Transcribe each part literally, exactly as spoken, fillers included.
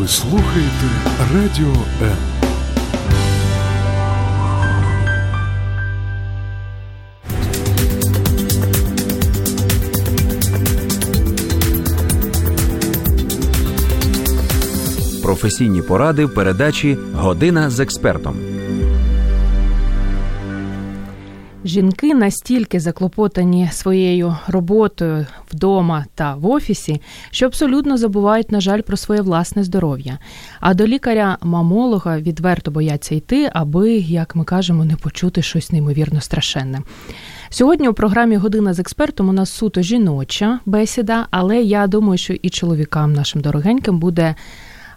Ви слухаєте Радіо М. Професійні поради в передачі «Година з експертом». Жінки настільки заклопотані своєю роботою вдома та в офісі, що абсолютно забувають, на жаль, про своє власне здоров'я. А до лікаря-мамолога відверто бояться йти, аби, як ми кажемо, не почути щось неймовірно страшенне. Сьогодні у програмі «Година з експертом» у нас суто жіноча бесіда, але я думаю, що і чоловікам нашим дорогеньким буде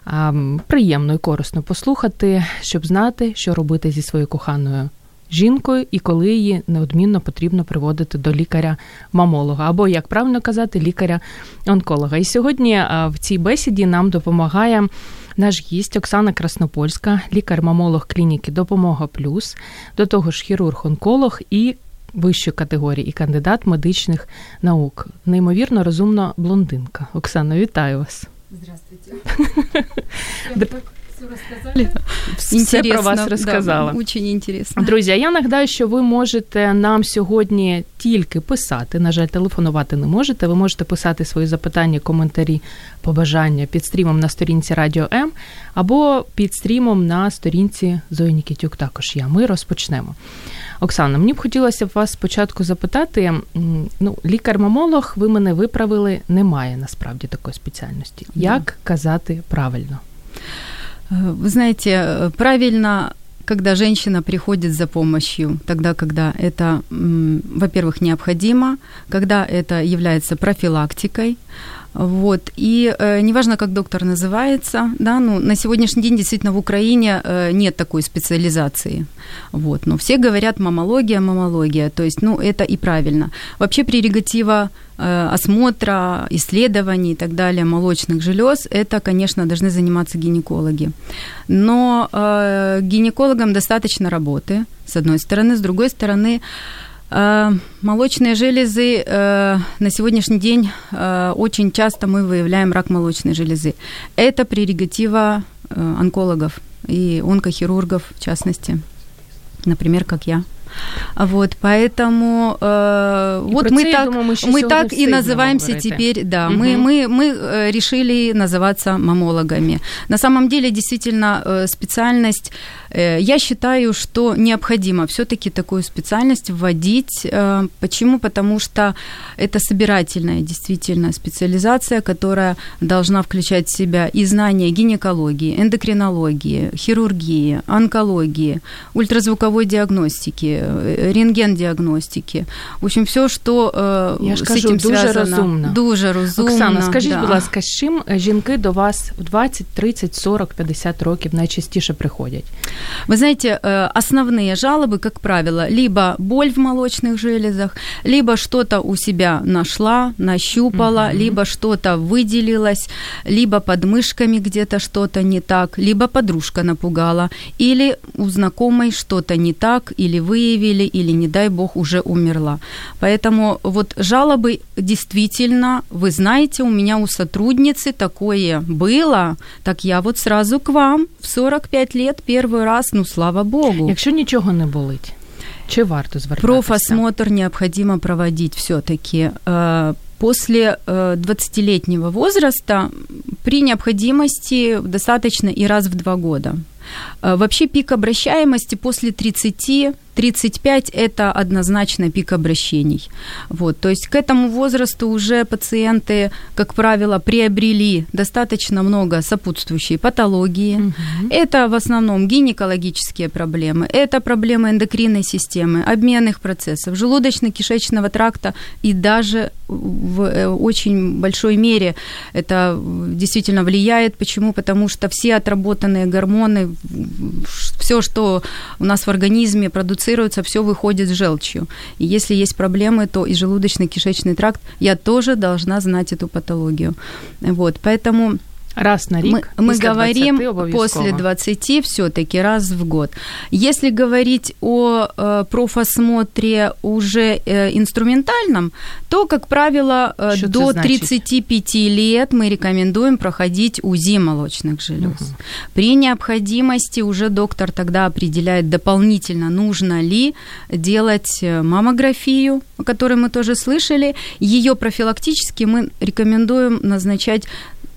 а, приємно і корисно послухати, щоб знати, що робити зі своєю коханою жінкою і коли її неодмінно потрібно приводити до лікаря-мамолога, або, як правильно казати, лікаря-онколога. І сьогодні в цій бесіді нам допомагає наш гість Оксана Краснопольська, лікар-мамолог клініки «Допомога плюс», до того ж хірург-онколог і вищої категорії, і кандидат медичних наук. Неймовірно розумна блондинка. Оксана, вітаю вас. Здравствуйте. рассказали. Все интересно, про вас розказала. Да, очень интересно. Друзі, я нагадаю, що ви можете нам сьогодні тільки писати, на жаль, телефонувати не можете. Ви можете писати свої запитання, коментарі, побажання під стрімом на сторінці Радіо М або під стрімом на сторінці Зої Нікітюк також я. Ми розпочнемо. Оксана, мені б хотілося б вас спочатку запитати, ну, лікар-мамолог, ви мене виправили, немає насправді такої спеціальності. Як да. казати правильно? Вы знаете, правильно, когда женщина приходит за помощью, тогда, когда это, во-первых, необходимо, когда это является профилактикой, вот, и э, неважно, как доктор называется, да, ну, на сегодняшний день действительно в Украине э, нет такой специализации, вот, но все говорят мамология, мамология, то есть, ну, это и правильно. Вообще прерогатива э, осмотра, исследований и так далее молочных желез, это, конечно, должны заниматься гинекологи, но э, гинекологам достаточно работы, с одной стороны, с другой стороны, молочные железы, на сегодняшний день очень часто мы выявляем рак молочной железы. Это прерогатива онкологов и онкохирургов, в частности, например, как я. Вот, поэтому э, вот мы так, думаю, мы мы так и называемся говорите. Теперь, да, угу. мы, мы, мы решили называться мамологами. На самом деле, действительно, специальность, э, я считаю, что необходимо всё-таки такую специальность вводить. Э, почему? Потому что это собирательная действительно специализация, которая должна включать в себя и знания гинекологии, эндокринологии, хирургии, онкологии, ультразвуковой диагностики, рентген-діагностики. В общем, все, що э, з кажу, цим дуже зв'язано. Розумно. Дуже розумно. Оксана, скажіть, да. будь ласка, з чим жінки до вас в двадцять, тридцять, сорок, п'ятдесят років найчастіше приходять? Ви знаєте, основні жалоби, як правило, либо боль в молочних железах, либо что-то у себя нашла, нащупала, угу. либо что-то выделилось, либо под мышками где-то что-то не так, либо подружка напугала, или у знакомой что-то не так, или вы выявили или, не дай бог, уже умерла. Поэтому вот жалобы действительно, вы знаете, у меня у сотрудницы такое было, так я вот сразу к вам в сорок п'ять лет первый раз, ну, слава богу. Якщо нічого не болить, чи варто звертатися? Профосмотр необходимо проводить всё-таки. После двадцатилетнего возраста при необходимости достаточно и раз в два года. Вообще пик обращаемости после тридцать, тридцать пять – это однозначно пик обращений. Вот, то есть к этому возрасту уже пациенты, как правило, приобрели достаточно много сопутствующей патологии. Угу. Это в основном гинекологические проблемы, это проблемы эндокринной системы, обменных процессов, желудочно-кишечного тракта и даже в очень большой мере это действительно влияет. Почему? Потому что все отработанные гормоны, всё, что у нас в организме продуцируется, всё выходит с желчью. И если есть проблемы, то и желудочно-кишечный тракт, я тоже должна знать эту патологию. Вот, поэтому Раз на рік. Мы, мы говорим после двадцати все-таки раз в год. Если говорить о э, профосмотре уже э, инструментальном, то, как правило, э, до тридцати пяти лет мы рекомендуем проходить УЗИ молочных желез. Угу. При необходимости уже доктор тогда определяет дополнительно, нужно ли делать маммографию, о которой мы тоже слышали. Ее профилактически мы рекомендуем назначать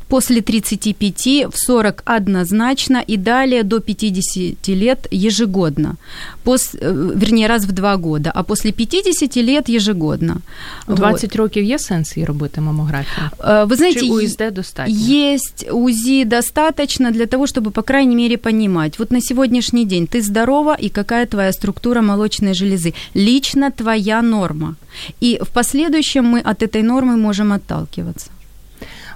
после тридцати пяти, в сорок однозначно и далее до пятидесяти лет ежегодно. Пос, вернее, раз в два года, а после пятидесяти лет ежегодно. двадцять вот. Років є сенс її робити мамографію? Вы знаете, чи УЗД достатньо? Есть УЗИ достаточно для того, чтобы, по крайней мере, понимать. Вот на сегодняшний день ты здорова и какая твоя структура молочной железы. Лично твоя норма. И в последующем мы от этой нормы можем отталкиваться.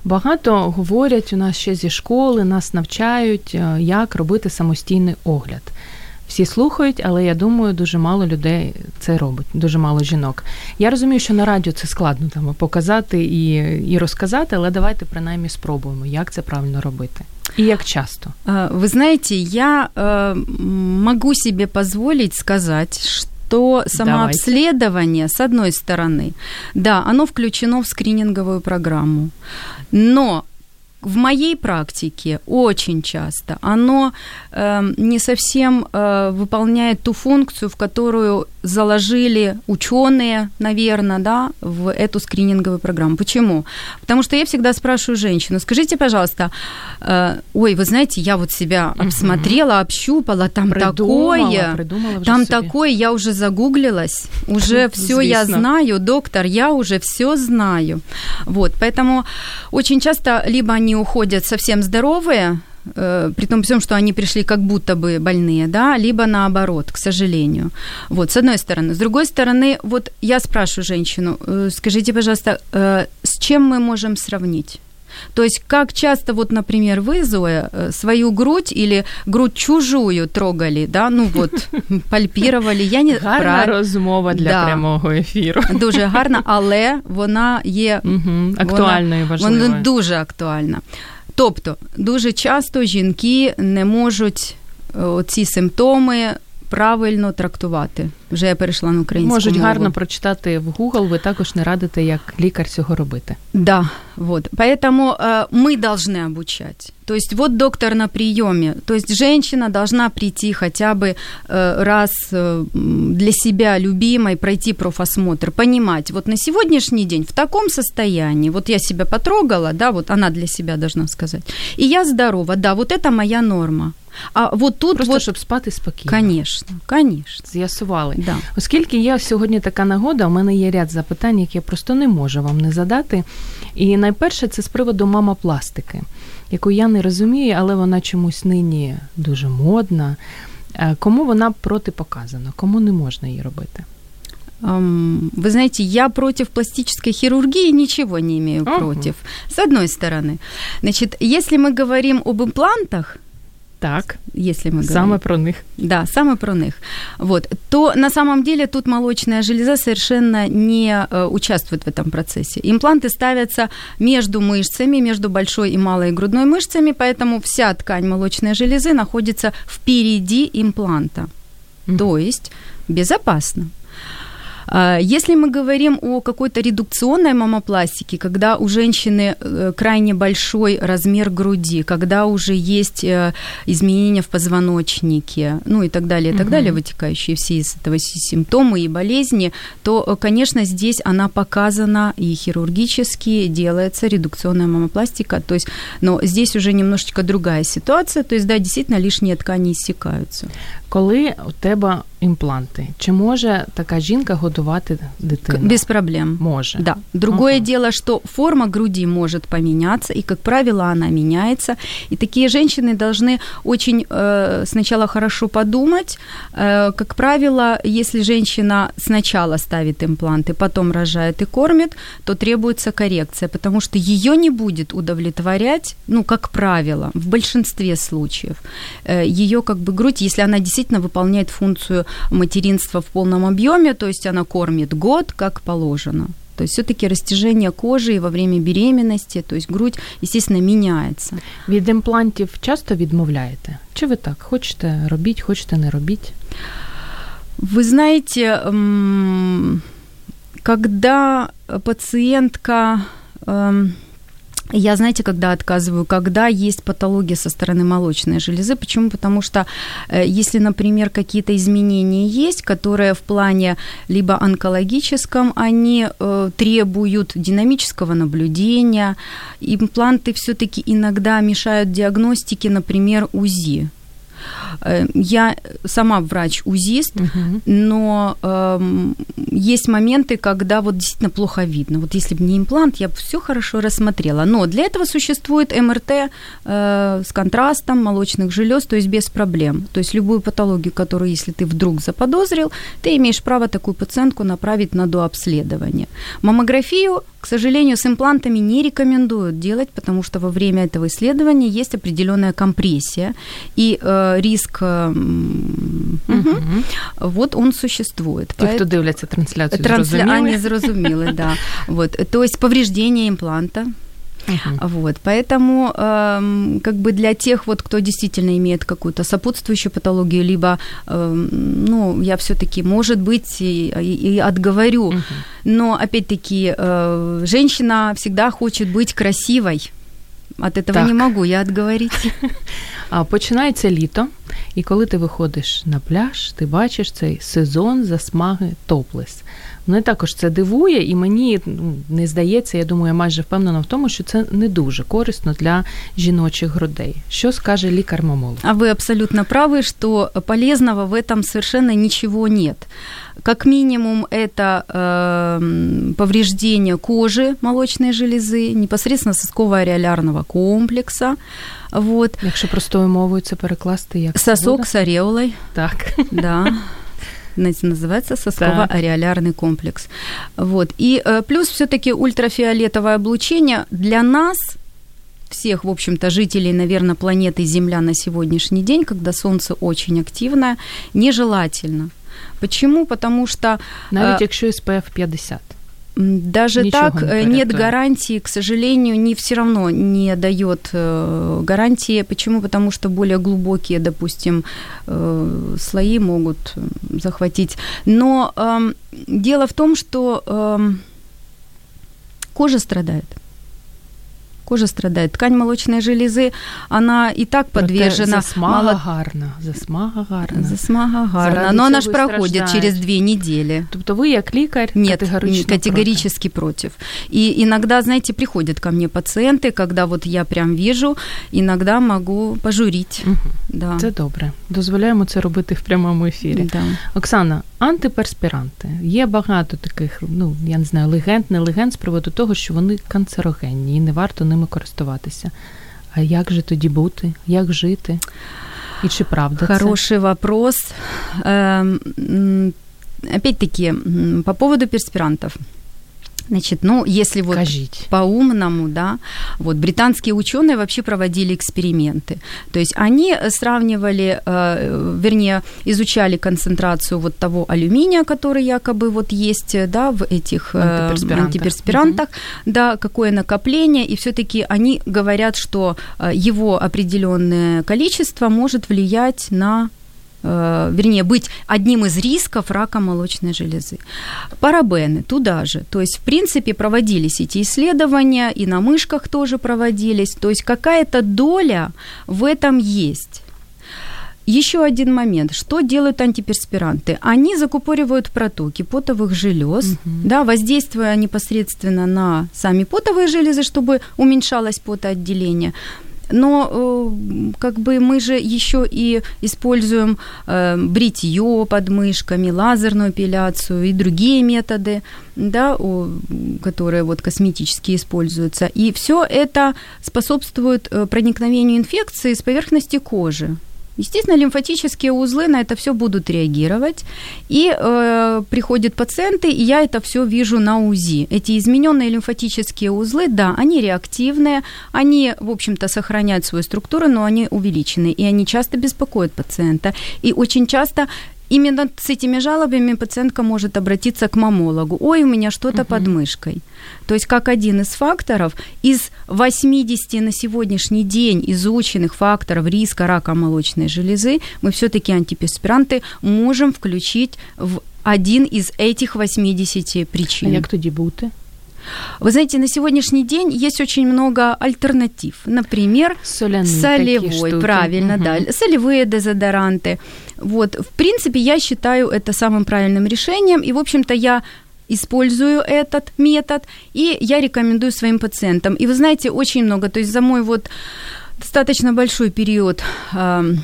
Багато говорять у нас ще зі школи, нас навчають, як робити самостійний огляд. Всі слухають, але, я думаю, дуже мало людей це робить, дуже мало жінок. Я розумію, що на радіо це складно там показати і, і розказати, але давайте принаймні спробуємо, як це правильно робити. И как часто? Вы знаете, я могу себе позволить сказать, что то самообследование, давайте, с одной стороны, да, оно включено в скрининговую программу, но в моей практике очень часто оно э, не совсем э, выполняет ту функцию, в которую заложили ученые, наверное, да, в эту скрининговую программу. Почему? Потому что я всегда спрашиваю женщину, скажите, пожалуйста, э, ой, вы знаете, я вот себя обсмотрела, общупала, там придумала, такое, придумала там себе. такое, я уже загуглилась, уже все я знаю, доктор, я уже все знаю. Вот, поэтому очень часто либо они уходят совсем здоровые, при том всем, что они пришли как будто бы больные, да, либо наоборот, к сожалению. Вот, с одной стороны. С другой стороны, вот я спрашиваю женщину, скажите, пожалуйста, с чем мы можем сравнить? То есть как часто, вот, например, вы, Зоя, свою грудь или грудь чужую трогали, да, ну вот, пальпірували. Я не... Гарна Про... розмова для да. прямого ефіру. Дуже гарна, але вона є... Угу. Актуальна вона, і важлива. Вона дуже актуальна. Тобто, дуже часто жінки не можуть ці симптоми правильно трактувати. Вже я перейшла на українську Можуть мову. Можуть гарно прочитати в Google, ви також не радите, як лікар цього робити. Да, вот. Поэтому э, мы должны обучать. То есть вот доктор на приеме. То есть женщина должна прийти хотя бы э, раз э, для себя любимой, пройти профосмотр, понимать, вот на сегодняшний день в таком состоянии, вот я себя потрогала, да, вот она для себя должна сказать, и я здорова, да, вот это моя норма. А вот тут просто вот... щоб спати спокійно. Конечно, конечно. З'ясували. Да. Оскільки є сьогодні така нагода, у мене є ряд запитань, які я просто не можу вам не задати. І найперше це з приводу мамопластики, яку я не розумію, але вона чомусь нині дуже модна. Кому вона протипоказана? Кому не можна її робити? Вы знаете, я против пластической хирургии ничего не имею uh-huh. против. С одной стороны. Значит, если мы говорим об имплантах, так, если мы говорим. Саме про них. Да, саме про них. Вот. То на самом деле тут молочная железа совершенно не участвует в этом процессе. Импланты ставятся между мышцами, между большой и малой грудной мышцами, поэтому вся ткань молочной железы находится впереди импланта. Mm-hmm. То есть безопасно. Если мы говорим о какой-то редукционной мамопластике, когда у женщины крайне большой размер груди, когда уже есть изменения в позвоночнике, ну и так далее, и так угу. далее, вытекающие все из этого симптомы и болезни, то, конечно, здесь она показана и хирургически делается редукционная мамопластика. То есть, но здесь уже немножечко другая ситуация, то есть, да, действительно, лишние ткани иссякаются. Коли у тебе імпланти, чи може така жінка годувати дитину? Без проблем. Може. Да. Другое ага. дело, что форма груди может поменяться, и, как правило, она меняется. И такие женщины должны очень э, сначала хорошо подумать. Э, как правило, если женщина сначала ставит импланты, потом рожает и кормит, то требуется коррекция, потому что её не будет удовлетворять, ну, как правило, в большинстве случаев. Э, её как бы грудь, если она действительно выполняет функцию материнства в полном объеме, то есть она кормит год, как положено. То есть все-таки растяжение кожи во время беременности, то есть грудь, естественно, меняется. Від імплантів часто відмовляєте? Чи ви так хочете робіть, хочете не робіть? Вы знаете, когда пациентка... Я, знаете, когда отказываю, когда есть патология со стороны молочной железы. Почему? Потому что если, например, какие-то изменения есть, которые в плане либо онкологическом, они э, требуют динамического наблюдения. Импланты всё-таки иногда мешают диагностике, например, УЗИ. Я сама врач-узист, угу. но э, есть моменты, когда вот действительно плохо видно. Вот если бы не имплант, я бы всё хорошо рассмотрела. Но для этого существует МРТ э, с контрастом молочных желез, то есть без проблем. То есть любую патологию, которую, если ты вдруг заподозрил, ты имеешь право такую пациентку направить на дообследование. Маммографию, к сожалению, с имплантами не рекомендуют делать, потому что во время этого исследования есть определённая компрессия, и э, риск... Э, угу. Вот он существует. Ті, поэтому... хто дивляться трансляцію, Трансля... зрозуміли? А, зрозуміли, да. Вот. То есть повреждение импланта. Uh-huh. Вот, поэтому э, как бы для тех, вот, кто действительно имеет какую-то сопутствующую патологию, либо, э, ну, я всё-таки, может быть, и, и, и отговорю. Uh-huh. Но, опять-таки, э, женщина всегда хочет быть красивой. От этого так. не могу я отговорить. Починається літо, і коли ти виходиш на пляж, ти бачиш цей сезон засмаги топлес. Мене також це дивує, і мені не здається, я думаю, я майже впевнена в тому, що це не дуже корисно для жіночих грудей. Що скаже лікар-мамолог? А ви абсолютно праві, що полезного в этом совершенно нічого нет. Как минимум, это э, повреждение кожи молочной железы, непосредственно сосково-ареолярного комплекса. Вот. Якщо простою мовою це перекласти, як сосок з ареолой. Так. Да. Называется сосково-ареолярный комплекс. Вот. И э, плюс всё-таки ультрафиолетовое облучение для нас, всех, в общем-то, жителей, наверное, планеты Земля на сегодняшний день, когда солнце очень активное, нежелательно. Почему? Потому что... Навіть якщо эс пэ эф пятьдесят. Даже ничего так не нет гарантии, к сожалению, не все равно не даёт гарантии. Почему? Потому что более глубокие, допустим, слои могут захватить. Но э, дело в том, что э, кожа страдает. Кожа страдает. Ткань молочной железы, она и так подвержена... Засмага мало... гарна. Засмага гарна. Засмага гарна. Но она ж проходит страждають. Через две недели. Тобто вы, як лікар, Нет, категорично категорически против. против. И иногда, знаете, приходят ко мне пациенты, когда вот я прям вижу, иногда могу пожурить. Угу. Да. Це добре. Дозволяємо це робити в прямому ефірі. Да. Оксана, антиперспіранти. Є багато таких, ну, я не знаю, легенд, не легенд з приводу того, що вони канцерогенні і не варто ними користуватися. А як же тоді бути? Як жити? І чи правда це? Хороший вопрос. Опять-таки, по поводу перспирантов. Значит, ну, если вот Кажите. по-умному, да, вот британские учёные вообще проводили эксперименты. То есть они сравнивали, э, вернее, изучали концентрацию вот того алюминия, который якобы вот есть, да, в этих э, антиперспирантах, угу. да, какое накопление, и всё-таки они говорят, что его определённое количество может влиять на... вернее, быть одним из рисков рака молочной железы. Парабены туда же. То есть, в принципе, проводились эти исследования, и на мышках тоже проводились. То есть, какая-то доля в этом есть. Ещё один момент. Что делают антиперспиранты? Они закупоривают протоки потовых желёз, угу. да, воздействуя непосредственно на сами потовые железы, чтобы уменьшалось потоотделение. Но как бы мы же ещё и используем бритьё под мышками, лазерную эпиляцию и другие методы, да, которые вот косметически используются. И всё это способствует проникновению инфекции с поверхности кожи. Естественно, лимфатические узлы на это всё будут реагировать. И э, приходят пациенты, и я это всё вижу на УЗИ. Эти изменённые лимфатические узлы, да, они реактивные, они, в общем-то, сохраняют свою структуру, но они увеличены, и они часто беспокоят пациента. И очень часто Именно с этими жалобами пациентка может обратиться к маммологу. Ой, у меня что-то угу. под мышкой. То есть как один из факторов, из восьмидесяти на сегодняшний день изученных факторов риска рака молочной железы, мы все-таки антиперспиранты можем включить в один из этих восьмидесяти причин. А як тоді бути? Вы знаете, на сегодняшний день есть очень много альтернатив. Например, соляные, солевой, правильно, угу. да, солевые дезодоранты. Вот, в принципе, я считаю это самым правильным решением, и, в общем-то, я использую этот метод, и я рекомендую своим пациентам. И вы знаете, очень много, то есть за мой вот достаточно большой период э,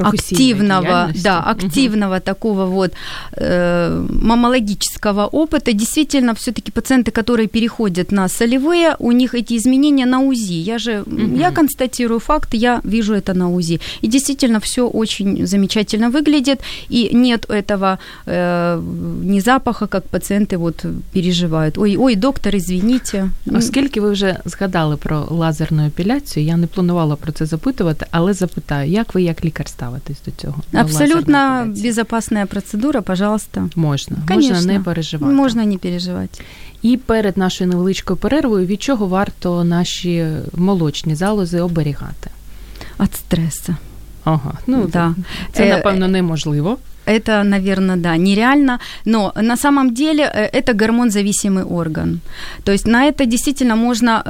активного, да, активного угу. такого вот э, маммологического опыта. Действительно, всё-таки пациенты, которые переходят на солевые, у них эти изменения на УЗИ. Я же, угу. я констатирую факт, я вижу это на УЗИ. И действительно, всё очень замечательно выглядит, и нет этого э, ни запаха, как пациенты вот переживают. Ой, ой, доктор, извините. Оскільки ви вже згадали про лазерну епіляцію, я не планувала про це запитувати, але запитаю, як ви, як лікар, ставитись до цього? Абсолютно безпечна процедура, пожалуйста. Можна. Конечно. Можна не переживати. Можна не переживати. І перед нашою невеличкою перервою, від чого варто наші молочні залози оберігати? Від стресу. Ага. Ну, да. Це, напевно, неможливо. Это, наверное, да, нереально, но на самом деле это гормонзависимый орган. То есть на это действительно можно,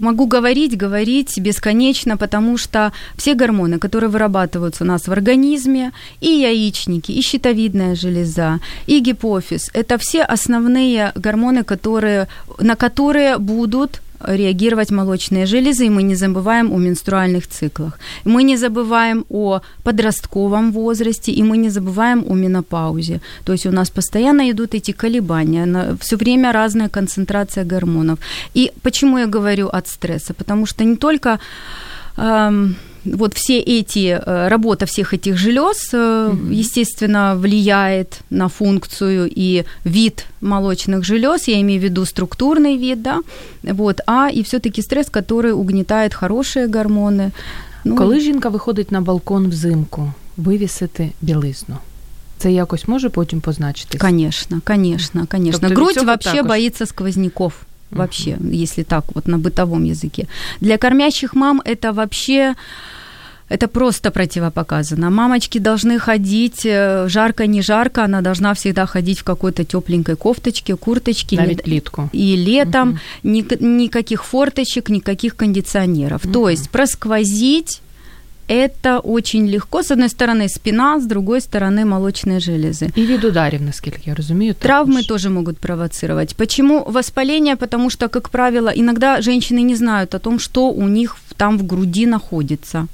могу говорить, говорить бесконечно, потому что все гормоны, которые вырабатываются у нас в организме, и яичники, и щитовидная железа, и гипофиз, это все основные гормоны, которые, на которые будут реагировать молочные железы, и мы не забываем о менструальных циклах. Мы не забываем о подростковом возрасте, и мы не забываем о менопаузе. То есть у нас постоянно идут эти колебания, всё время разная концентрация гормонов. И почему я говорю от стресса? Потому что не только... Эм, Вот все эти, работа всех этих желез, естественно, влияет на функцию и вид молочных желез, я имею в виду структурный вид, да, вот, а и всё-таки стресс, который угнетает хорошие гормоны. Ну, коли жінка виходить на балкон взимку, вивісити білизну, це якось може потім позначитись? Конечно, конечно, конечно. Тобто грудь вообще боится сквозняков. Вообще, uh-huh. если так вот на бытовом языке. Для кормящих мам это вообще, это просто противопоказано. Мамочки должны ходить, жарко, не жарко, она должна всегда ходить в какой-то тёпленькой кофточке, курточке. Навіть літку. И летом uh-huh. ни, никаких форточек, никаких кондиционеров. Uh-huh. То есть просквозить это очень легко. С одной стороны спина, с другой стороны молочные железы. И від ударів, насколько я разумею. Травмы уж. Тоже могут провоцировать. Почему воспаление? Потому что, как правило, иногда женщины не знают о том, что у них там в груди находится.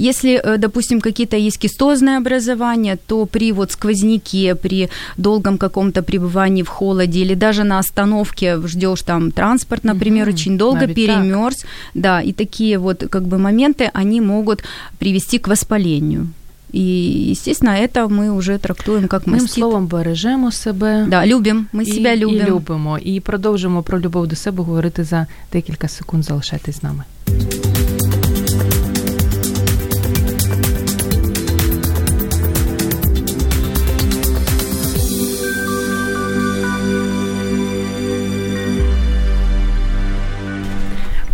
Если, допустим, какие-то есть кистозные образования, то при вот сквозняке, при долгом каком-то пребывании в холоде или даже на остановке ждёшь там транспорт, например, mm-hmm. очень долго, Навіть перемёрз. Так. Да, и такие вот как бы моменты, они могут привести к воспалению. И, естественно, это мы уже трактуем как мастит. Тим словом, бережемо себе. Да, любимо, ми себе любимо. І любимо. І продовжимо про любов до себе говорити за декілька секунд. Залишайтесь з нами.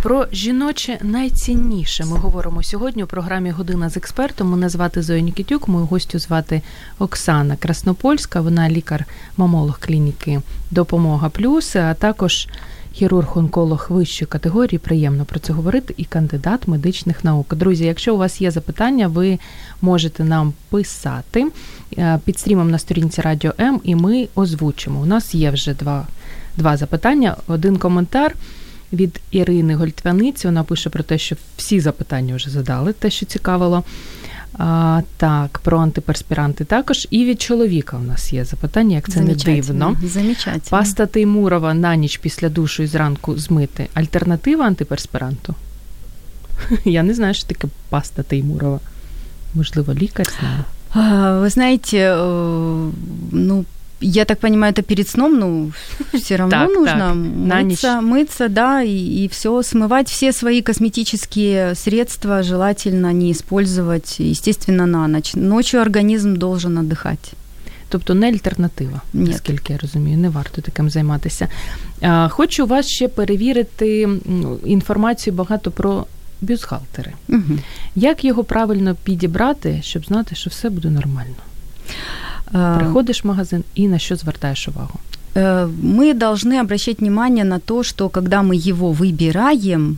Про жіноче найцінніше ми говоримо сьогодні у програмі «Година з експертом». Мене звати Зоя Нікітюк, мою гостю звати Оксана Краснопольська. Вона лікар-мамолог клініки «Допомога плюс», а також хірург-онколог вищої категорії, приємно про це говорити, і кандидат медичних наук. Друзі, якщо у вас є запитання, ви можете нам писати під стрімом на сторінці Радіо М, і ми озвучимо. У нас є вже два, два запитання, один коментар. Від Ірини Гольтвяниці, вона пише про те, що всі запитання вже задали, те, що цікавило. А, так, про антиперспіранти також. І від чоловіка у нас є запитання, як це не дивно. Паста Теймурова на ніч після душу і зранку змити. Альтернатива антиперспіранту? Я не знаю, що таке паста Теймурова. Можливо, лікар знає. Ви знаєте, ну, Я так понимаю, это перед сном, ну, все равно так, нужно так. мыться, мыться, да, и, и все смывать. Все свои косметические средства желательно не использовать, естественно, на ночь. Ночью организм должен отдыхать. Тобто не альтернатива, Нет. наскільки я розумію, не варто таким займатися. Хочу у вас ще перевірити інформацію багато про бюстгальтери. Угу. Як його правильно підібрати, щоб знати, що все буде нормально? Приходишь в магазин и на что звертаешь увагу? Мы должны обращать внимание на то, что когда мы его выбираем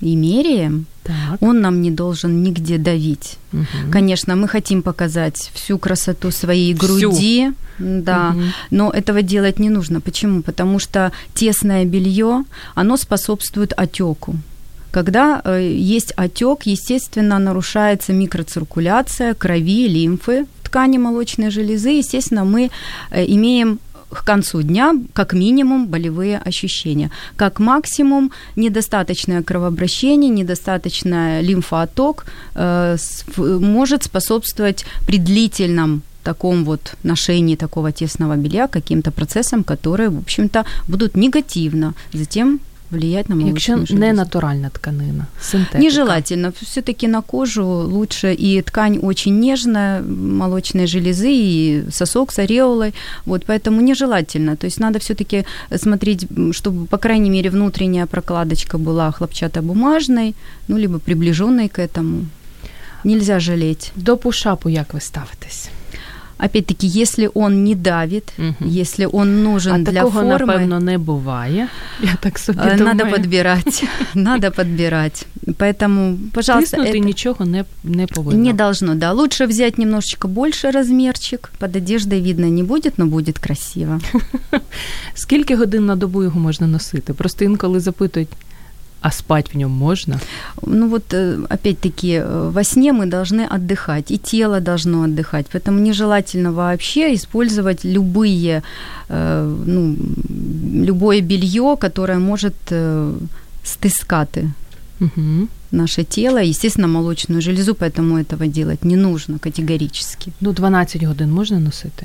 и меряем, так. он нам не должен нигде давить. Угу. Конечно, мы хотим показать всю красоту своей груди, всю. Да, угу. но этого делать не нужно. Почему? Потому что тесное белье, оно способствует отеку. Когда есть отек, естественно, нарушается микроциркуляция крови, лимфы, ткани молочной железы, естественно, мы имеем к концу дня как минимум болевые ощущения, как максимум недостаточное кровообращение, недостаточный лимфоотток э, может способствовать при длительном таком вот ношении такого тесного белья каким-то процессам, которые, в общем-то, будут негативно затем влиять на молочную железу. Якщо не натуральна тканина, синтетика. Нежелательно. Всё-таки на кожу лучше. И ткань очень нежная, молочной железы, и сосок с ареолой. Вот, поэтому нежелательно. То есть надо всё-таки смотреть, чтобы, по крайней мере, внутренняя прокладочка была хлопчатобумажной, ну, либо приближённой к этому. Нельзя жалеть. До пушапу як ви ставитесь? Опять-таки, если он не давит, угу. если он нужен а для такого, формы... А такого, напевно, не бывает. Я так собі думаю. Надо подбирать. Надо подбирать. Поэтому, пожалуйста... Тиснути это... ничего не, не повинно. Не должно, да. Лучше взять немножечко больше размерчик. Под одеждой видно не будет, но будет красиво. Скільки годин на добу його можна носити? Просто інколи запитують... А спать в нём можно? Ну вот, опять-таки, во сне мы должны отдыхать, и тело должно отдыхать. Поэтому нежелательно вообще использовать любые, ну, любое бельё, которое может стискать угу. наше тело, естественно, молочную железу, поэтому этого делать не нужно категорически. Ну, дванадцять годин можно носить?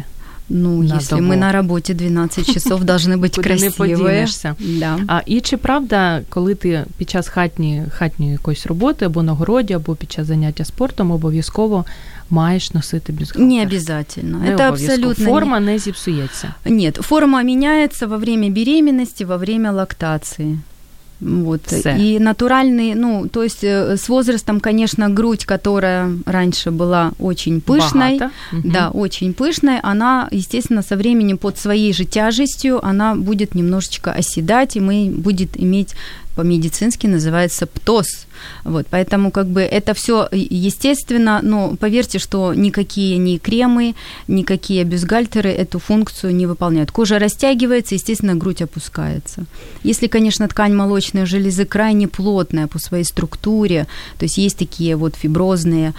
Ну, на если добу. Мы на работе дванадцять часов должны быть красивые. Да. А, і чи правда, коли ти під час хатні, хатньої якоїсь роботи, або на городі, або під час заняття спортом, обов'язково маєш носити бюстгальтер? Не обязательно. Не это абсолютно форма не, не зіпсується. Нет, форма меняется во время беременности, во время лактации. Вот. Все. И натуральный, ну, то есть с возрастом, конечно, грудь, которая раньше была очень пышной, богата. Да, угу. очень пышной, она, естественно, со временем под своей же тяжестью, она будет немножечко оседать, и мы будет иметь, по-медицински называется, птоз. Вот, поэтому как бы это всё естественно, но поверьте, что никакие ни кремы, никакие бюстгальтеры эту функцию не выполняют. Кожа растягивается, естественно, грудь опускается. Если, конечно, ткань молочной железы крайне плотная по своей структуре, то есть есть такие вот фиброзные,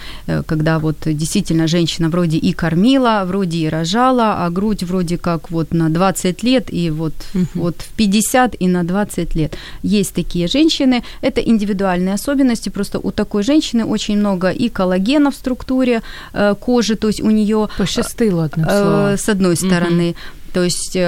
когда вот действительно женщина вроде и кормила, вроде и рожала, а грудь вроде как вот на двадцять лет и вот, угу. вот в п'ятдесят и на двадцять лет. Есть такие женщины, это индивидуальные особенности, просто у такой женщины очень много и коллагена в структуре кожи, то есть у неё пощастило, одним словом, с одной стороны, угу. то есть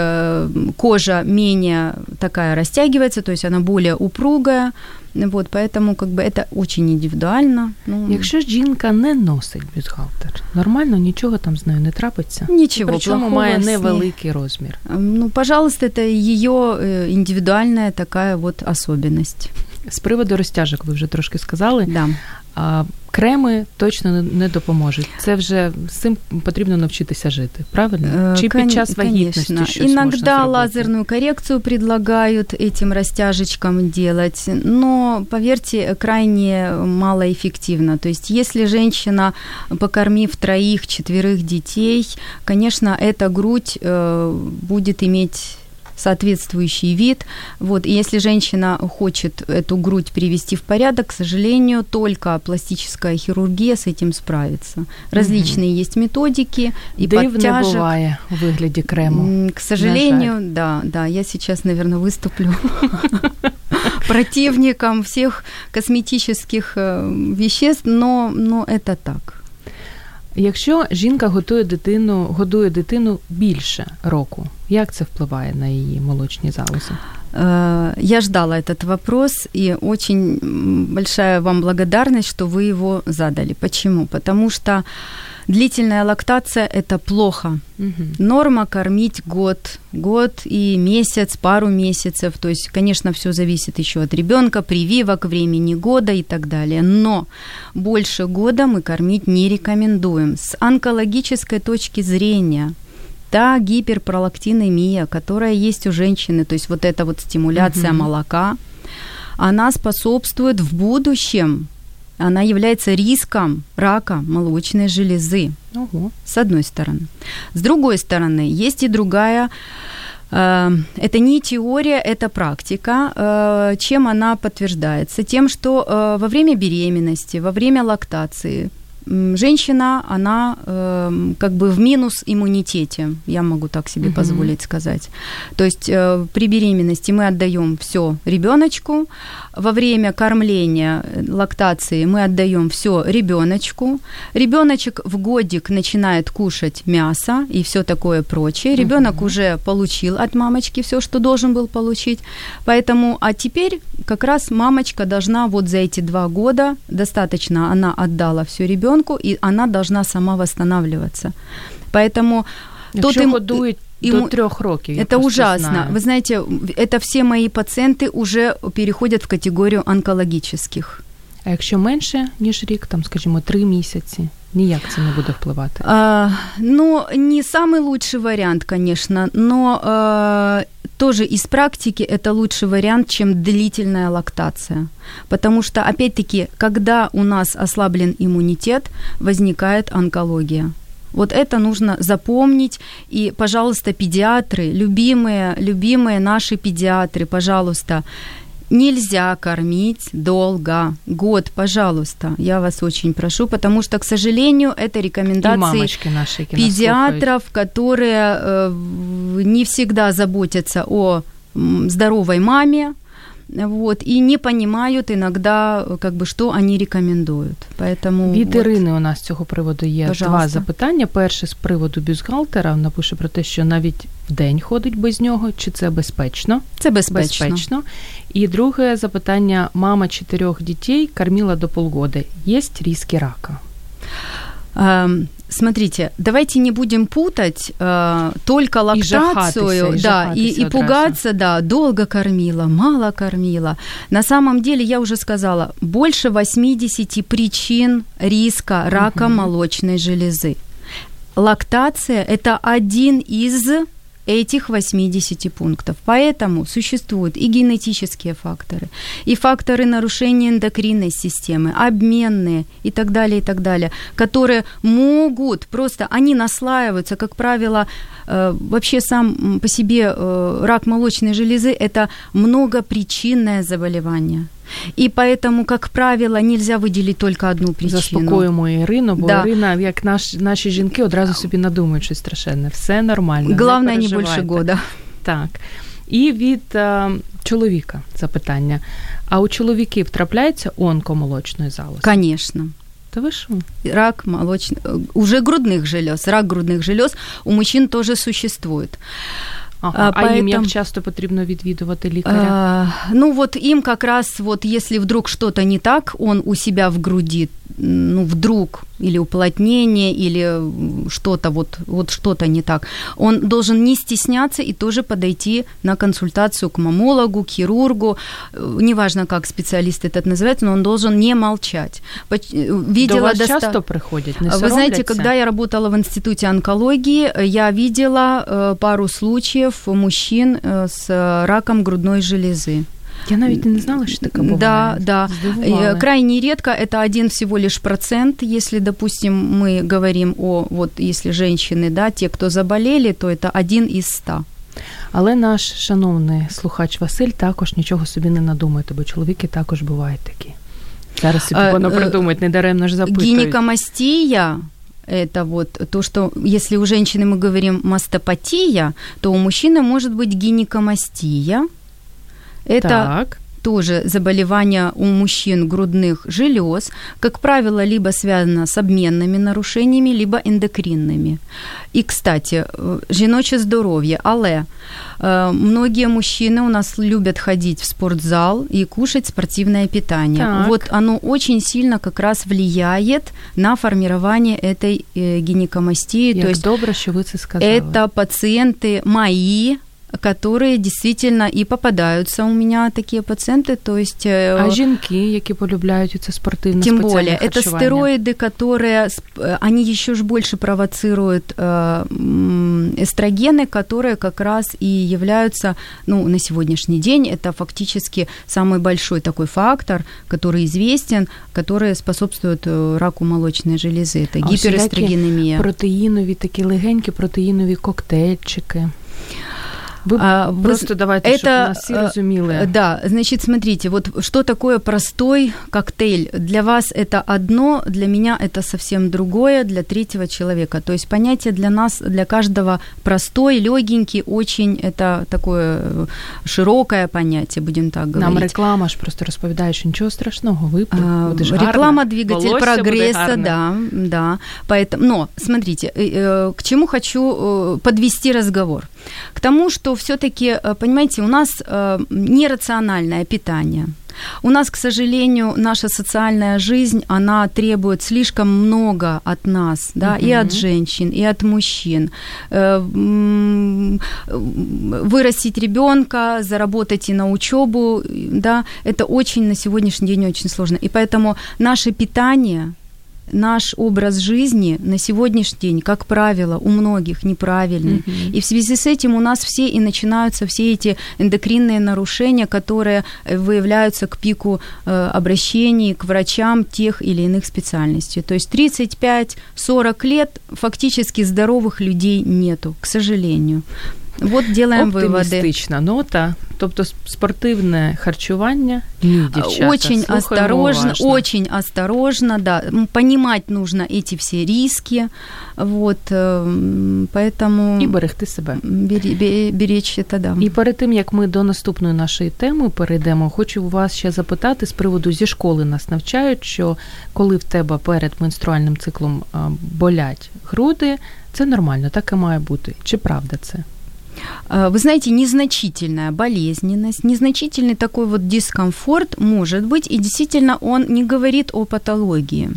кожа менее такая растягивается, то есть она более упругая, вот, поэтому как бы это очень индивидуально. Ну, якщо жінка не носить бюстгальтер, нормально, нічого там з нею не трапиться? Нічого, причому має невеликий розмір. Ну, пожалуйста, это её индивидуальная такая вот особенность. З приводу розтяжок ви вже трошки сказали. Да. А, креми точно не допоможуть. Це вже з цим потрібно навчитися жити, правильно? Чи під час вагітності щось можна зробити? Иногда лазерную коррекцию предлагают этим растяжечкам делать, но, поверьте, крайне малоэффективно. То есть, если женщина, покормив троих, четверых детей, конечно, эта грудь будет иметь соответствующий вид. Вот. И если женщина хочет эту грудь привести в порядок, к сожалению, только пластическая хирургия с этим справится. Различные mm-hmm. есть методики и Дивно подтяжек. Дивно бывает в выгляде крема. К сожалению, да, да. Я сейчас, наверное, выступлю противником всех косметических веществ, но это так. Якщо жінка готує дитину, годує дитину більше року, як це впливає на її молочні залози? Я ждала этот вопрос, и очень большая вам благодарность, что вы его задали. Почему? Потому что длительная лактация – это плохо. Угу. Норма кормить год, год и месяц, пару месяцев. То есть, конечно, всё зависит ещё от ребёнка, прививок, времени года и так далее. Но больше года мы кормить не рекомендуем. С онкологической точки зрения – та гиперпролактинемия, которая есть у женщины, то есть вот эта вот стимуляция mm-hmm. молока, она способствует в будущем, она является риском рака молочной железы, uh-huh. с одной стороны. С другой стороны, есть и другая, э, это не теория, это практика, э, чем она подтверждается? Тем, что э, во время беременности, во время лактации, женщина, она э, как бы в минус иммунитете, я могу так себе mm-hmm. позволить сказать. То есть э, при беременности мы отдаём всё ребёночку, во время кормления, лактации мы отдаём всё ребёночку, ребёночек в годик начинает кушать мясо и всё такое прочее, ребёнок mm-hmm. уже получил от мамочки всё, что должен был получить, поэтому, а теперь как раз мамочка должна вот за эти два года, достаточно она отдала всё ребёнку, и она должна сама восстанавливаться. Поэтому... Якщо им... годують до трёх років. Это ужасно. Знаю. Вы знаете, это все мои пациенты уже переходят в категорию онкологических. А якщо менше, ніж рік, там, скажімо, три місяці, ніяк це не буде впливати? А, ну, не самый лучший вариант, конечно, но а, тоже из практики это лучший вариант, чем длительная лактация. Потому что, опять-таки, когда у нас ослаблен иммунитет, возникает онкология. Вот это нужно запомнить. И, пожалуйста, педиатры, любимые, любимые наши педиатры, пожалуйста, нельзя кормить долго. Год, пожалуйста, я вас очень прошу, потому что, к сожалению, это рекомендации наши, педиатров, которые э, не всегда заботятся о здоровой маме, вот, и не понимают иногда, как бы, что они рекомендуют. Поэтому від Ірини у нас з цього приводу є пожалуйста. Два запитання. Перше з приводу бюстгальтера. Вона пише про те, що навіть вдень ходить без нього. Чи це безпечно? Це безпечно. безпечно. І друге запитання. Мама чотирьох дітей кормила до полгода. Єсть ризики рака? Um, смотрите, давайте не будем путать uh, только лактацию, и жахаться, да, и, и, и пугаться, да, долго кормила, мало кормила. На самом деле, я уже сказала, больше восемьдесят причин риска рака uh-huh. молочной железы. Лактация – это один из этих восьмидесяти пунктов. Поэтому существуют и генетические факторы, и факторы нарушения эндокринной системы, обменные и так далее, и так далее, которые могут просто, они наслаиваются, как правило, э, вообще сам по себе э, рак молочной железы – это многопричинное заболевание. І поэтому, як правило, нельзя виділити тільки одну причину. Заспокоїмо Ірину, бо да. Ірина, як наш, наші жінки, одразу собі надумають щось страшенне. Все нормально. Головне, не, не більше года. Так. І від а, чоловіка запитання. А у чоловіків трапляється онкомолочної залози? Звісно. Да вы что? Рак молочний, уже грудних желез. Рак грудних желез у мужчин тоже существует. Ага, а, а им як часто потрібно відвідувати лікаря? А, ну вот им как раз, вот, если вдруг что-то не так, он у себя в груди, ну вдруг, или уплотнение, или что-то, вот, вот что-то не так, он должен не стесняться и тоже подойти на консультацию к мамологу, к хирургу, неважно, как специалист этот называется, но он должен не молчать. Видела До вас доста... часто приходят? Вы знаете, когда я работала в институте онкологии, я видела пару случаев мужчин с раком грудной железы. Я навіть не знала, що таке буває. Да, да. Здивували. Крайне редко, это один всего лишь процент, если, допустим, мы говорим о, вот, если женщины, да, те, кто заболели, то это один из ста. Але наш шановний слухач Василь також нічого собі не надумає, бо чоловіки також бувають такі. Зараз собі воно придумають, недаремно ж запитують. Гінекомастія. Это вот то, что если у женщины мы говорим мастопатия, то у мужчины может быть гинекомастия. Это так. тоже заболевание у мужчин грудных желез, как правило, либо связано с обменными нарушениями, либо эндокринными. И, кстати, жіноче здоров'я, але многие мужчины у нас любят ходить в спортзал и кушать спортивное питание. Так. Вот оно очень сильно как раз влияет на формирование этой гинекомастии. Як то есть добре, що ви це сказали. Это пациенты мои, которые действительно и попадаются у меня такие пациенты, то есть... А жінки, які полюбляють це спортивне, тем более, это стероиды, которые, они еще ж больше провоцируют эстрогены, которые как раз и являются, ну, на сегодняшний день, это фактически самый большой такой фактор, который известен, который способствует раку молочной железы, это гиперэстрогенемия. А протеїнові, такі легенькі протеїнові коктейльчики... Вы а, просто давайте, это, чтобы нас все разумели. Да, значит, смотрите, вот что такое простой коктейль? Для вас это одно, для меня это совсем другое, для третьего человека. То есть понятие для нас, для каждого простой, легенький, очень это такое широкое понятие, будем так говорить. Нам реклама ж просто розповідає, що нічого страшного, ви а, будеш гарна. Реклама, двигатель волосся прогресса, да, да. Поэтому, но, смотрите, к чему хочу подвести разговор. К тому, что всё-таки, понимаете, у нас нерациональное питание. У нас, к сожалению, наша социальная жизнь, она требует слишком много от нас, да, mm-hmm. и от женщин, и от мужчин. Вырастить ребёнка, заработать и на учёбу, да, это очень на сегодняшний день очень сложно. И поэтому наше питание... Наш образ жизни на сегодняшний день, как правило, у многих неправильный. Mm-hmm. И в связи с этим у нас все и начинаются все эти эндокринные нарушения, которые выявляются к пику э, обращений к врачам тех или иных специальностей. То есть тридцать пять сорок лет фактически здоровых людей нету, к сожалению. Вот делаем выводы. Оптимістична нота, тобто спортивне харчування. Очень осторожно, очень осторожно, да. Понимать нужно эти все риски, вот, поэтому... І берегти себе. Беречь, це, да. І перед тим, як ми до наступної нашої теми перейдемо, хочу вас ще запитати з приводу зі школи нас навчають, що коли в тебе перед менструальним циклом болять груди, це нормально, так і має бути. Чи правда це? Вы знаете, незначительная болезненность, незначительный такой вот дискомфорт может быть, и действительно он не говорит о патологии.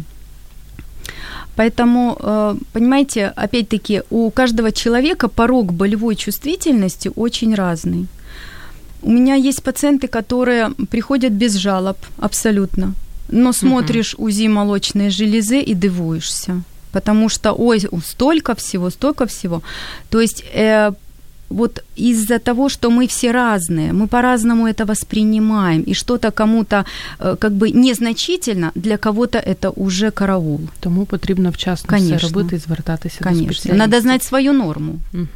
Поэтому, понимаете, опять-таки, у каждого человека порог болевой чувствительности очень разный. У меня есть пациенты, которые приходят без жалоб абсолютно, но смотришь УЗИ молочной железы и дивуешься, потому что, ой, столько всего, столько всего. То есть... Вот из-за того, что мы все разные, мы по-разному это воспринимаем, и что-то кому-то как бы незначительно, для кого-то это уже караул. Тому потрібно вчасно Конечно. Все робити і звертатися Конечно. До спеціалістів. Надо знати свою норму. Угу.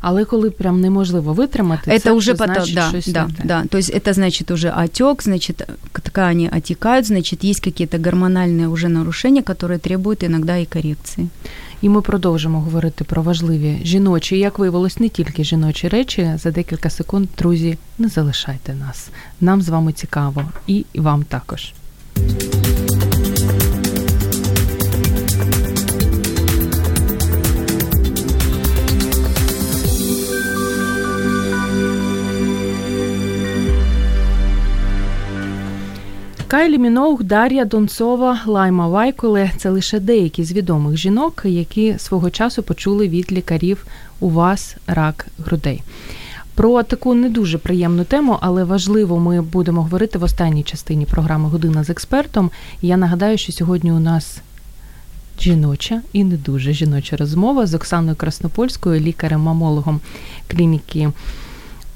Але коли прям неможливо витримати, это це уже пото... значить да, щось да, не да. То есть это значит уже отек, значит ткани отекают, значит есть какие-то гормональные уже нарушения, которые требуют иногда и коррекции. І ми продовжимо говорити про важливі жіночі, як виявилось, не тільки жіночі речі. За декілька секунд, друзі, не залишайте нас. Нам з вами цікаво. І вам також. Кайлі Міноуг, Дар'я Донцова, Лайма Вайкуле – це лише деякі з відомих жінок, які свого часу почули від лікарів «У вас рак грудей». Про таку не дуже приємну тему, але важливо ми будемо говорити в останній частині програми «Година з експертом». Я нагадаю, що сьогодні у нас жіноча і не дуже жіноча розмова з Оксаною Краснопольською, лікарем-мамологом клініки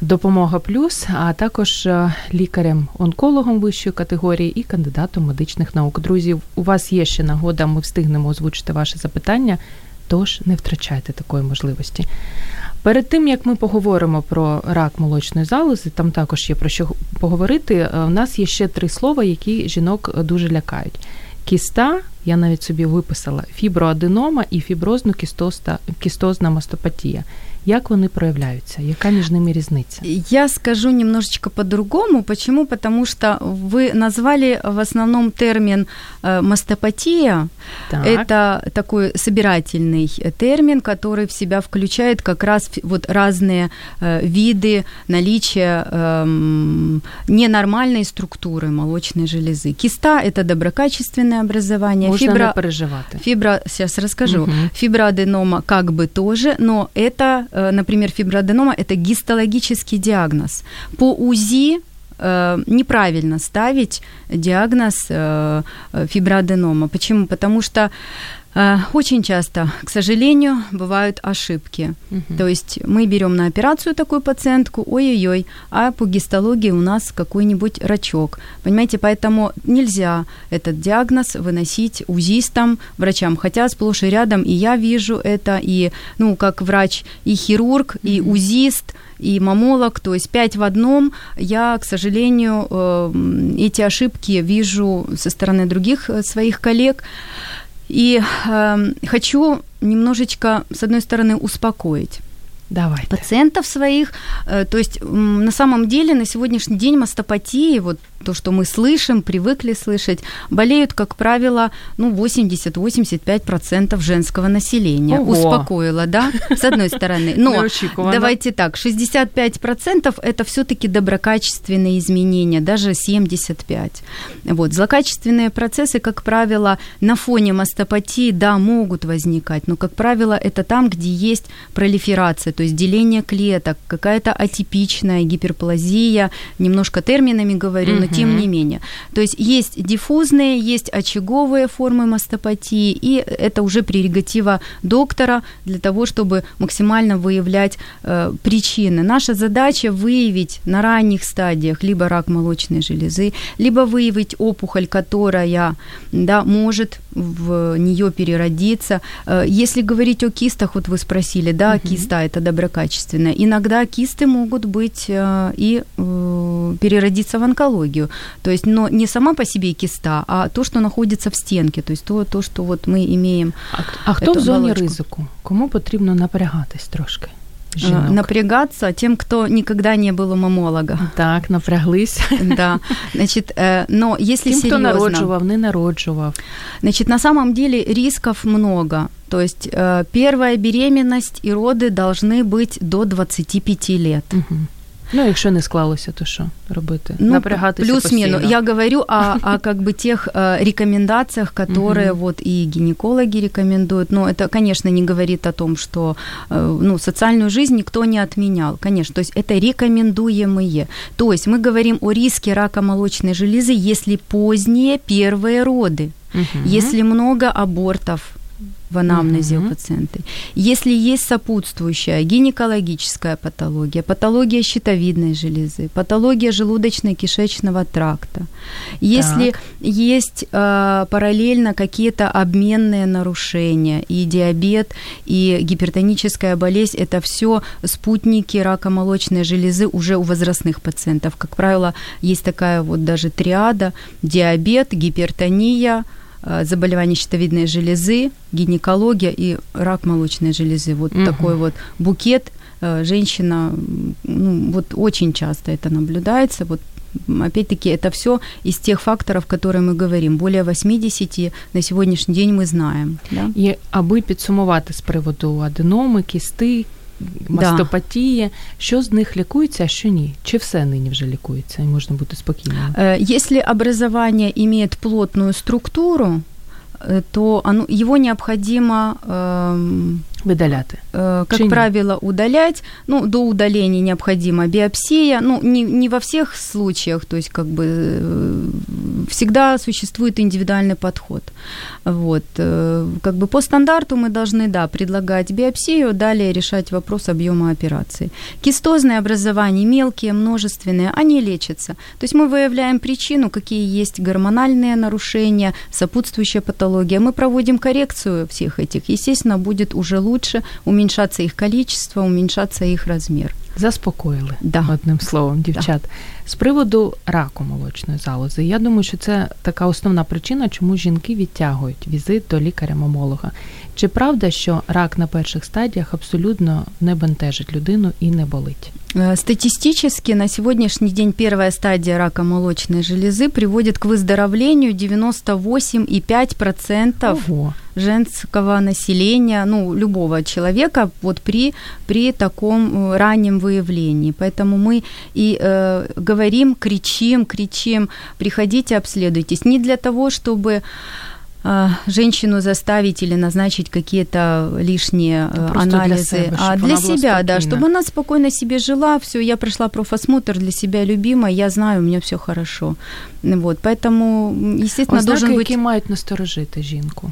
«Допомога плюс», а також лікарем-онкологом вищої категорії і кандидатом медичних наук. Друзі, у вас є ще нагода, ми встигнемо озвучити ваше запитання, тож не втрачайте такої можливості. Перед тим, як ми поговоримо про рак молочної залози, там також є про що поговорити, у нас є ще три слова, які жінок дуже лякають. Кіста, я навіть собі виписала, фіброаденома і фіброзно-кістозна мастопатія. Як вони проявляються? Яка між ними різниця? Я скажу немножечко по-другому. Почему? Потому что вы назвали в основном термин мастопатия. Так. Это такой собирательный термин, который в себя включает как раз вот разные виды наличия ненормальной структуры молочной железы. Киста – это доброкачественное образование. Можно Фибро... не переживать. Фибро... Сейчас расскажу. Угу. Фиброаденома как бы тоже, но это... Например, фиброаденома – это гистологический диагноз. По УЗИ неправильно ставить диагноз фиброаденома. Почему? Потому что очень часто, к сожалению, бывают ошибки. Угу. То есть мы берем на операцию такую пациентку, ой-ой-ой, а по гистологии у нас какой-нибудь рачок. Понимаете, поэтому нельзя этот диагноз выносить УЗИстам, врачам. Хотя сплошь и рядом и я вижу это, и, ну, как врач, и хирург, угу. и УЗИст, и маммолог, то есть пять в одном. Я, к сожалению, эти ошибки вижу со стороны других своих коллег. И э, хочу немножечко, с одной стороны, успокоить Давай пациентов своих. Э, то есть э, на самом деле на сегодняшний день мастопатии, вот то, что мы слышим, привыкли слышать, болеют, как правило, ну, восемьдесят - восемьдесят пять процентов женского населения. Ого. Успокоила, да, с одной стороны. Но давайте так, шестьдесят пять процентов это всё-таки доброкачественные изменения, даже семьдесят пять процентов. Вот, злокачественные процессы, как правило, на фоне мастопатии, да, могут возникать, но, как правило, это там, где есть пролиферация, то есть деление клеток, какая-то атипичная гиперплазия, немножко терминами говорю, но тем не менее. То есть есть диффузные, есть очаговые формы мастопатии, и это уже прерогатива доктора для того, чтобы максимально выявлять э, причины. Наша задача выявить на ранних стадиях либо рак молочной железы, либо выявить опухоль, которая, да, может в неё переродиться. Если говорить о кистах, вот вы спросили, да, uh-huh. киста – это доброкачественная. Иногда кисты могут быть э, и э, переродиться в онкологию. То есть, но не сама по себе киста, а то, что находится в стенке, то есть то, то что вот мы имеем. А, а кто в зоне ризику? Кому потрібно напрягатись трошки? Жінок. Напрягаться тем, кто никогда не был у мамолога. Так, напряглись. Да. Значит, но если тем, серьезно... Тем, кто народжував, не народжував. Значит, на самом деле рисков много. То есть первая беременность и роды должны быть до двадцати пяти лет. Угу. Ну, якщо не склалося, то що робити? Ну, напрягатися постійно. Плюс-мінус. Я говорю о, о как бы тех рекомендациях, которые вот и гинекологи рекомендуют. Но это, конечно, не говорит о том, что, ну, социальную жизнь никто не отменял. Конечно, то есть это рекомендуемые. То есть мы говорим о риске рака молочной железы, если поздние первые роды, угу. если много абортов в анамнезе mm-hmm. у пациента. Если есть сопутствующая гинекологическая патология, патология щитовидной железы, патология желудочно-кишечного тракта, если так. есть э, параллельно какие-то обменные нарушения, и диабет, и гипертоническая болезнь, это всё спутники рака молочной железы уже у возрастных пациентов. Как правило, есть такая вот даже триада: диабет, гипертония, заболевания щитовидной железы, гинекология и рак молочной железы. Вот угу. такой вот букет. Женщина, ну, вот очень часто это наблюдается. Вот, опять-таки, это всё из тех факторов, которые мы говорим. Более восьмидесяти на сегодняшний день мы знаем. Да? І аби підсумувати з приводу аденоми, кісти, мастопатії, да. що з них лікується, а що ні? Чи все нині вже лікується, і можна бути спокійним? Если образование имеет плотную структуру, то оно, его необходимо э, выдаляты. Э, как Чиня. правило, удалять. Ну, до удаления необходима биопсия. Ну, не, не во всех случаях, то есть как бы э, всегда существует индивидуальный подход. Вот. Э, как бы по стандарту мы должны, да, предлагать биопсию, далее решать вопрос объёма операции. Кистозные образования, мелкие, множественные, они лечатся. То есть мы выявляем причину, какие есть гормональные нарушения, сопутствующая патология. Мы проводим коррекцию всех этих. Естественно, будет уже лучше. лучше уменьшаться их количество, уменьшаться их размер. Заспокоїли, да. Одним словом, дівчат. Да. З приводу раку молочної залози, я думаю, що це така основна причина, чому жінки відтягують візит до лікаря-мамолога. Чи правда, що рак на перших стадіях абсолютно не бентежить людину і не болить? Статистически на сегодняшний день первая стадия рака молочной железы приводит к выздоровлению девяносто восемь целых пять десятых процента Ого. Женского населения, ну, любого человека вот при, при таком раннем выявлении. Поэтому мы и э, говорим, кричим, кричим, приходите, обследуйтесь. Не для того, чтобы... женщину заставить или назначить какие-то лишние просто анализы. Для себя, а для себя, да, чтобы она спокойно себе жила, всё, я прошла профосмотр, для себя любимая, я знаю, у меня всё хорошо. Вот, поэтому, естественно, ознаки, должен быть... які мають насторожити жінку?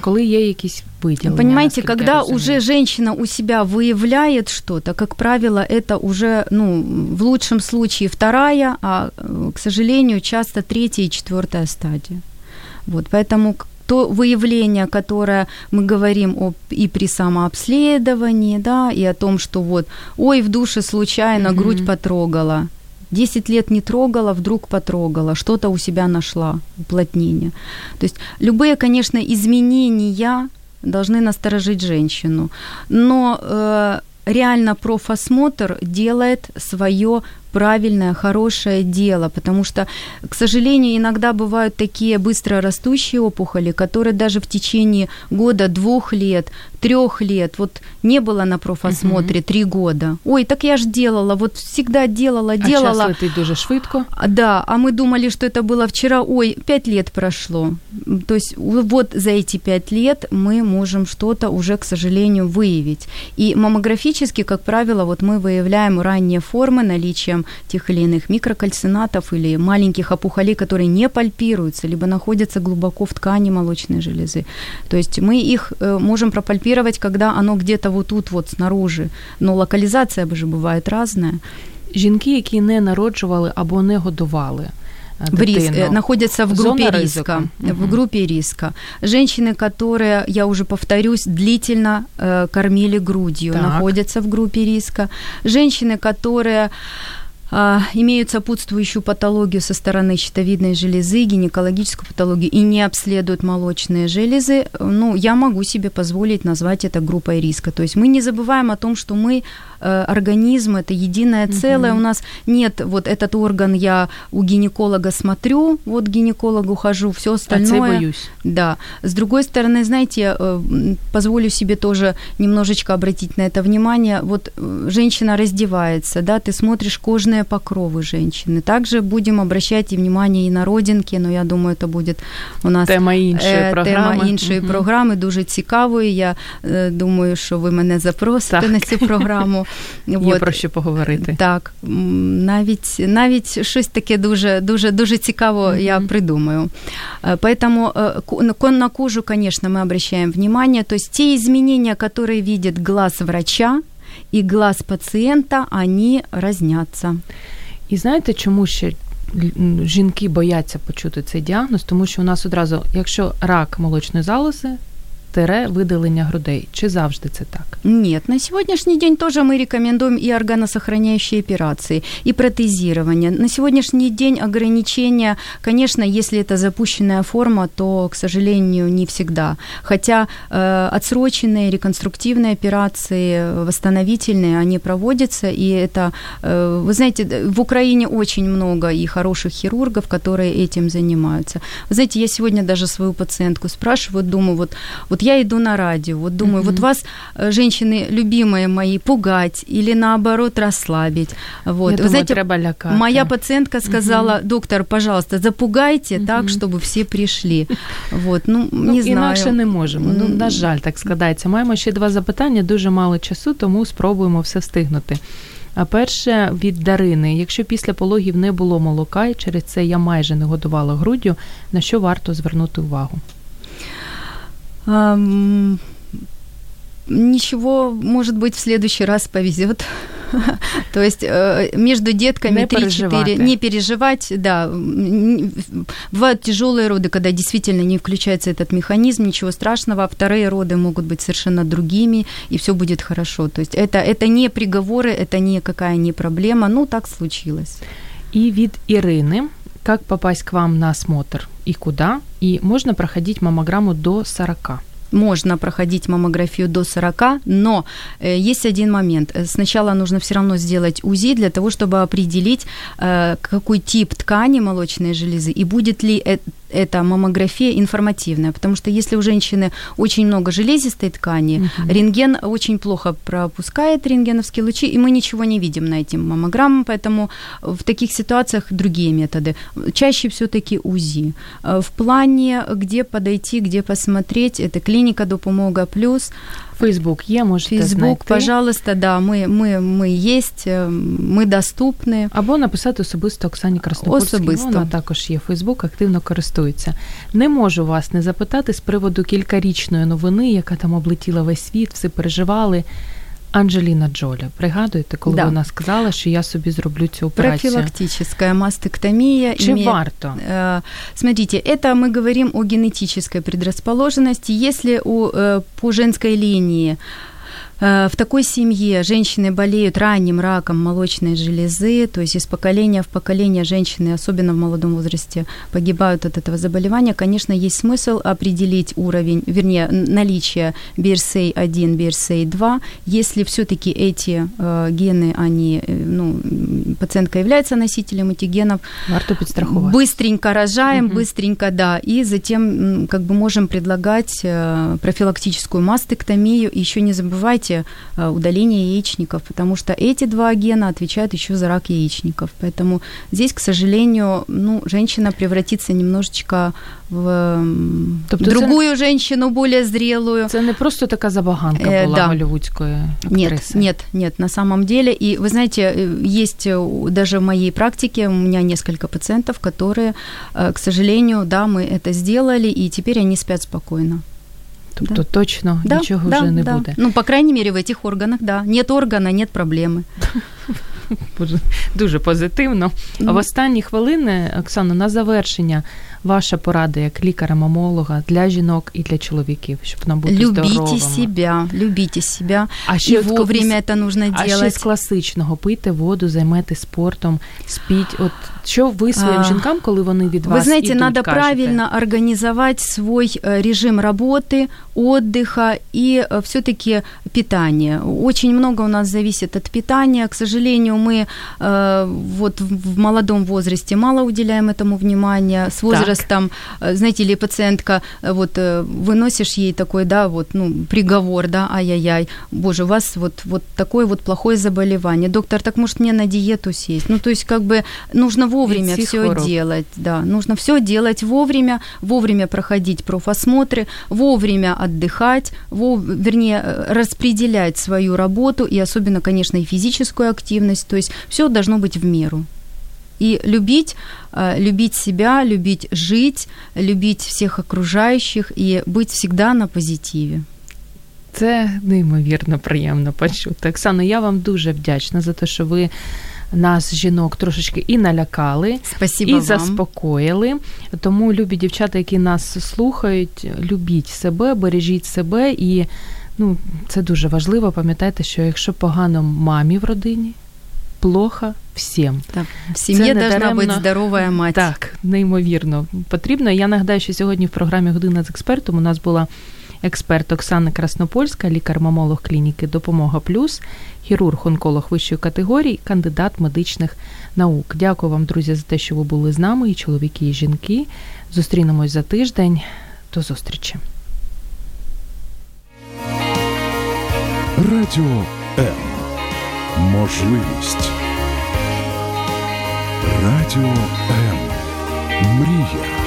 Коли є якісь виділення. Понимаете, когда уже женщина у себя выявляет что-то, как правило, это уже, ну, в лучшем случае вторая, а, к сожалению, часто третья и четвёртая стадия. Вот, поэтому то выявление, которое мы говорим об, и при самообследовании, да, и о том, что вот, ой, в душе случайно mm-hmm. грудь потрогала. десять лет не трогала, вдруг потрогала, что-то у себя нашла, уплотнение. То есть любые, конечно, изменения должны насторожить женщину, но э, реально профосмотр делает свое правильное, хорошее дело, потому что, к сожалению, иногда бывают такие быстро растущие опухоли, которые даже в течение года, двух лет, трех лет, вот не было на профосмотре три uh-huh. года. Ой, так я ж делала, вот всегда делала, делала. А сейчас летить дуже швидко. Да, а мы думали, что это было вчера, ой, пять лет прошло. То есть вот за эти пять лет мы можем что-то уже, к сожалению, выявить. И маммографически, как правило, вот мы выявляем ранние формы наличия тех или иных микрокальцинатов или маленьких опухолей, которые не пальпируются, либо находятся глубоко в ткани молочной железы. То есть мы их можем пропальпировать, когда оно где-то вот тут вот снаружи, но локализация же бывает разная. Жінки, які не народжували або не годували дитину, находятся в группе риска, угу. в группе риска. Женщины, которые, я уже повторюсь, длительно э, кормили грудью, так. находятся в группе риска. Женщины, которые имеют сопутствующую патологию со стороны щитовидной железы, гинекологическую патологию и не обследуют молочные железы, ну, я могу себе позволить назвать это группой риска. То есть мы не забываем о том, что мы, э, организм, это единое целое, угу. у нас нет, вот этот орган я у гинеколога смотрю, вот к гинекологу хожу, всё остальное. А це боюсь. Да. С другой стороны, знаете, э, позволю себе тоже немножечко обратить на это внимание, вот э, женщина раздевается, да, ты смотришь кожные покровы женщины. Также будем обращать и внимание и на родинки, но я думаю, это будет у нас тема іншої програми. Тема іншої програми, дуже цікавої. Я думаю, що ви мене запросите так. на цю програму. Є про що поговорити. Так. Навіть, навіть щось таке дуже, дуже, дуже цікаво mm-hmm. я придумаю. Поэтому на кожу, конечно, мы обращаем внимание. То есть те изменения, которые видит глаз врача, і глаз пацієнта, вони різняться. І знаєте, чому ще жінки бояться почути цей діагноз? Тому що у нас одразу, якщо рак молочної залози, тире видалення грудей. Чи завжди це так? Нет, на сегодняшний день тоже мы рекомендуем и органосохраняющие операции, и протезирование. На сегодняшний день ограничения, конечно, если это запущенная форма, то, к сожалению, не всегда. Хотя э, отсроченные реконструктивные операции, восстановительные, они проводятся, и это, э, вы знаете, в Украине очень много и хороших хирургов, которые этим занимаются. Вы знаете, я сегодня даже свою пациентку спрашиваю, думаю, вот, вот я иду на радио, вот думаю, mm-hmm. вот вас, женщины, любимые мои, пугать или наоборот расслабить. Вот. Я думаю, знаете, треба лякати. Моя пациентка сказала, mm-hmm. доктор, пожалуйста, запугайте mm-hmm. так, чтобы все пришли. Вот. Ну, ну, не знаю. Інакше не можемо. Ну, на жаль, так складається. Маємо ще два запитання, дуже мало часу, тому спробуємо все встигнути. А перше від Дарини. Якщо після пологів не було молока, і через це я майже не годувала груддю, на що варто звернути увагу? Ничего, может быть, в следующий раз повезет. То есть между детками три-четыре... Не переживать, да. Бывают тяжелые роды, когда действительно не включается этот механизм, ничего страшного. Вторые роды могут быть совершенно другими, и все будет хорошо. То есть это, это не приговоры, это никакая не проблема. Ну, так случилось. И вид Ирины. Как попасть к вам на осмотр и куда? И можно проходить маммограмму до сорока? Можно проходить маммографию до сорока, но есть один момент. Сначала нужно все равно сделать УЗИ для того, чтобы определить, какой тип ткани молочной железы и будет ли это... Это маммография информативная, потому что если у женщины очень много железистой ткани, uh-huh. рентген очень плохо пропускает рентгеновские лучи, и мы ничего не видим на этим маммограммам, поэтому в таких ситуациях другие методы. Чаще всё-таки УЗИ. В плане, где подойти, где посмотреть, это клиника «Допомога плюс». Фейсбук є, можете знайти. Фейсбук, пожалуйста, да, ми, ми, ми є, ми доступні. Або написати особисто Оксані Краснопольській. Особисто. Вона також є в Фейсбук, активно користується. Не можу вас не запитати з приводу кількарічної новини, яка там облетіла весь світ, всі переживали. Анджеліна Джолі, пригадуєте, коли да. вона сказала, що я собі зроблю цю операцію? Профілактична мастектомія. Чи имеет... варто? Смотрите, это мы говорим о генетической предрасположенности. Если у, по женской линии в такой семье женщины болеют ранним раком молочной железы, то есть из поколения в поколение женщины, особенно в молодом возрасте, погибают от этого заболевания, конечно, есть смысл определить уровень, вернее, наличие би ар си эй один, би ар си эй два. Если всё-таки эти э, гены, они, ну, пациентка является носителем этих генов, быстренько рожаем, угу. быстренько, да, и затем как бы можем предлагать профилактическую мастектомию. Ещё не забывайте удаление яичников, потому что эти два гена отвечают еще за рак яичников. Поэтому здесь, к сожалению, ну, женщина превратится немножечко в тобто другую це... женщину, более зрелую. Это не просто такая забаганка была да. голливудской актрисы? Нет, нет, нет, на самом деле. И вы знаете, есть даже в моей практике, у меня несколько пациентов, которые, к сожалению, да, мы это сделали, и теперь они спят спокойно. Тобто да. точно да, нічого да, вже не да. буде. Ну, по крайній мірі, в этих органах, да. Нет органа, нет проблеми. Дуже позитивно. А в останні хвилини, Оксано, на завершення, ваша порада як лікаря-мамолога для жінок і для чоловіків, щоб нам бути любите здоровими. Себя, любите себе, любите себе, і вовремя це нужно делать. А ще з класичного, пийте воду, займайтесь спортом, спіть. От, що ви своїм а, жінкам, коли вони від вас знаете, ідуть, кажете? Ви знаєте, треба правильно організувати свій режим роботи, відпочинку і все-таки питання. Очень много у нас зависит от питания. К сожалению, мы э, вот в молодом возрасте мало уделяем этому внимания. С возрастом, так. знаете ли, пациентка, вот выносишь ей такой, да, вот, ну, приговор, да, ай-яй-яй, боже, у вас вот, вот такое вот плохое заболевание. Доктор, так может мне на диету сесть? Ну, то есть как бы нужно вовремя всё делать, да, нужно всё делать вовремя, вовремя проходить профосмотры, вовремя отдыхать, вов... вернее, распределять свою работу и особенно, конечно, и физическую активность. То есть всё должно быть в меру. И любить, любить себя, любить жить, любить всех окружающих и быть всегда на позитиве. Це неймовірно приємно почути. Оксано, я вам дуже вдячна за те, що ви нас, жінок, трошечки і налякали, спасибо і вам. Заспокоїли. Тому, любі дівчата, які нас слухають, любіть себе, бережіть себе. І ну, це дуже важливо. Пам'ятайте, що якщо погано мамі в родині, плохо всім. Так, в сім'ї должна бути здорова мать. Так, неймовірно потрібно. Я нагадаю, що сьогодні в програмі «Година з експертом» у нас була експерт Оксана Краснопольська, лікар-мамолог клініки «Допомога плюс», хірург-онколог вищої категорії, кандидат медичних наук. Дякую вам, друзі, за те, що ви були з нами, і чоловіки, і жінки. Зустрінемось за тиждень. До зустрічі. Радіо М. Можливість. Радіо М. Мрія.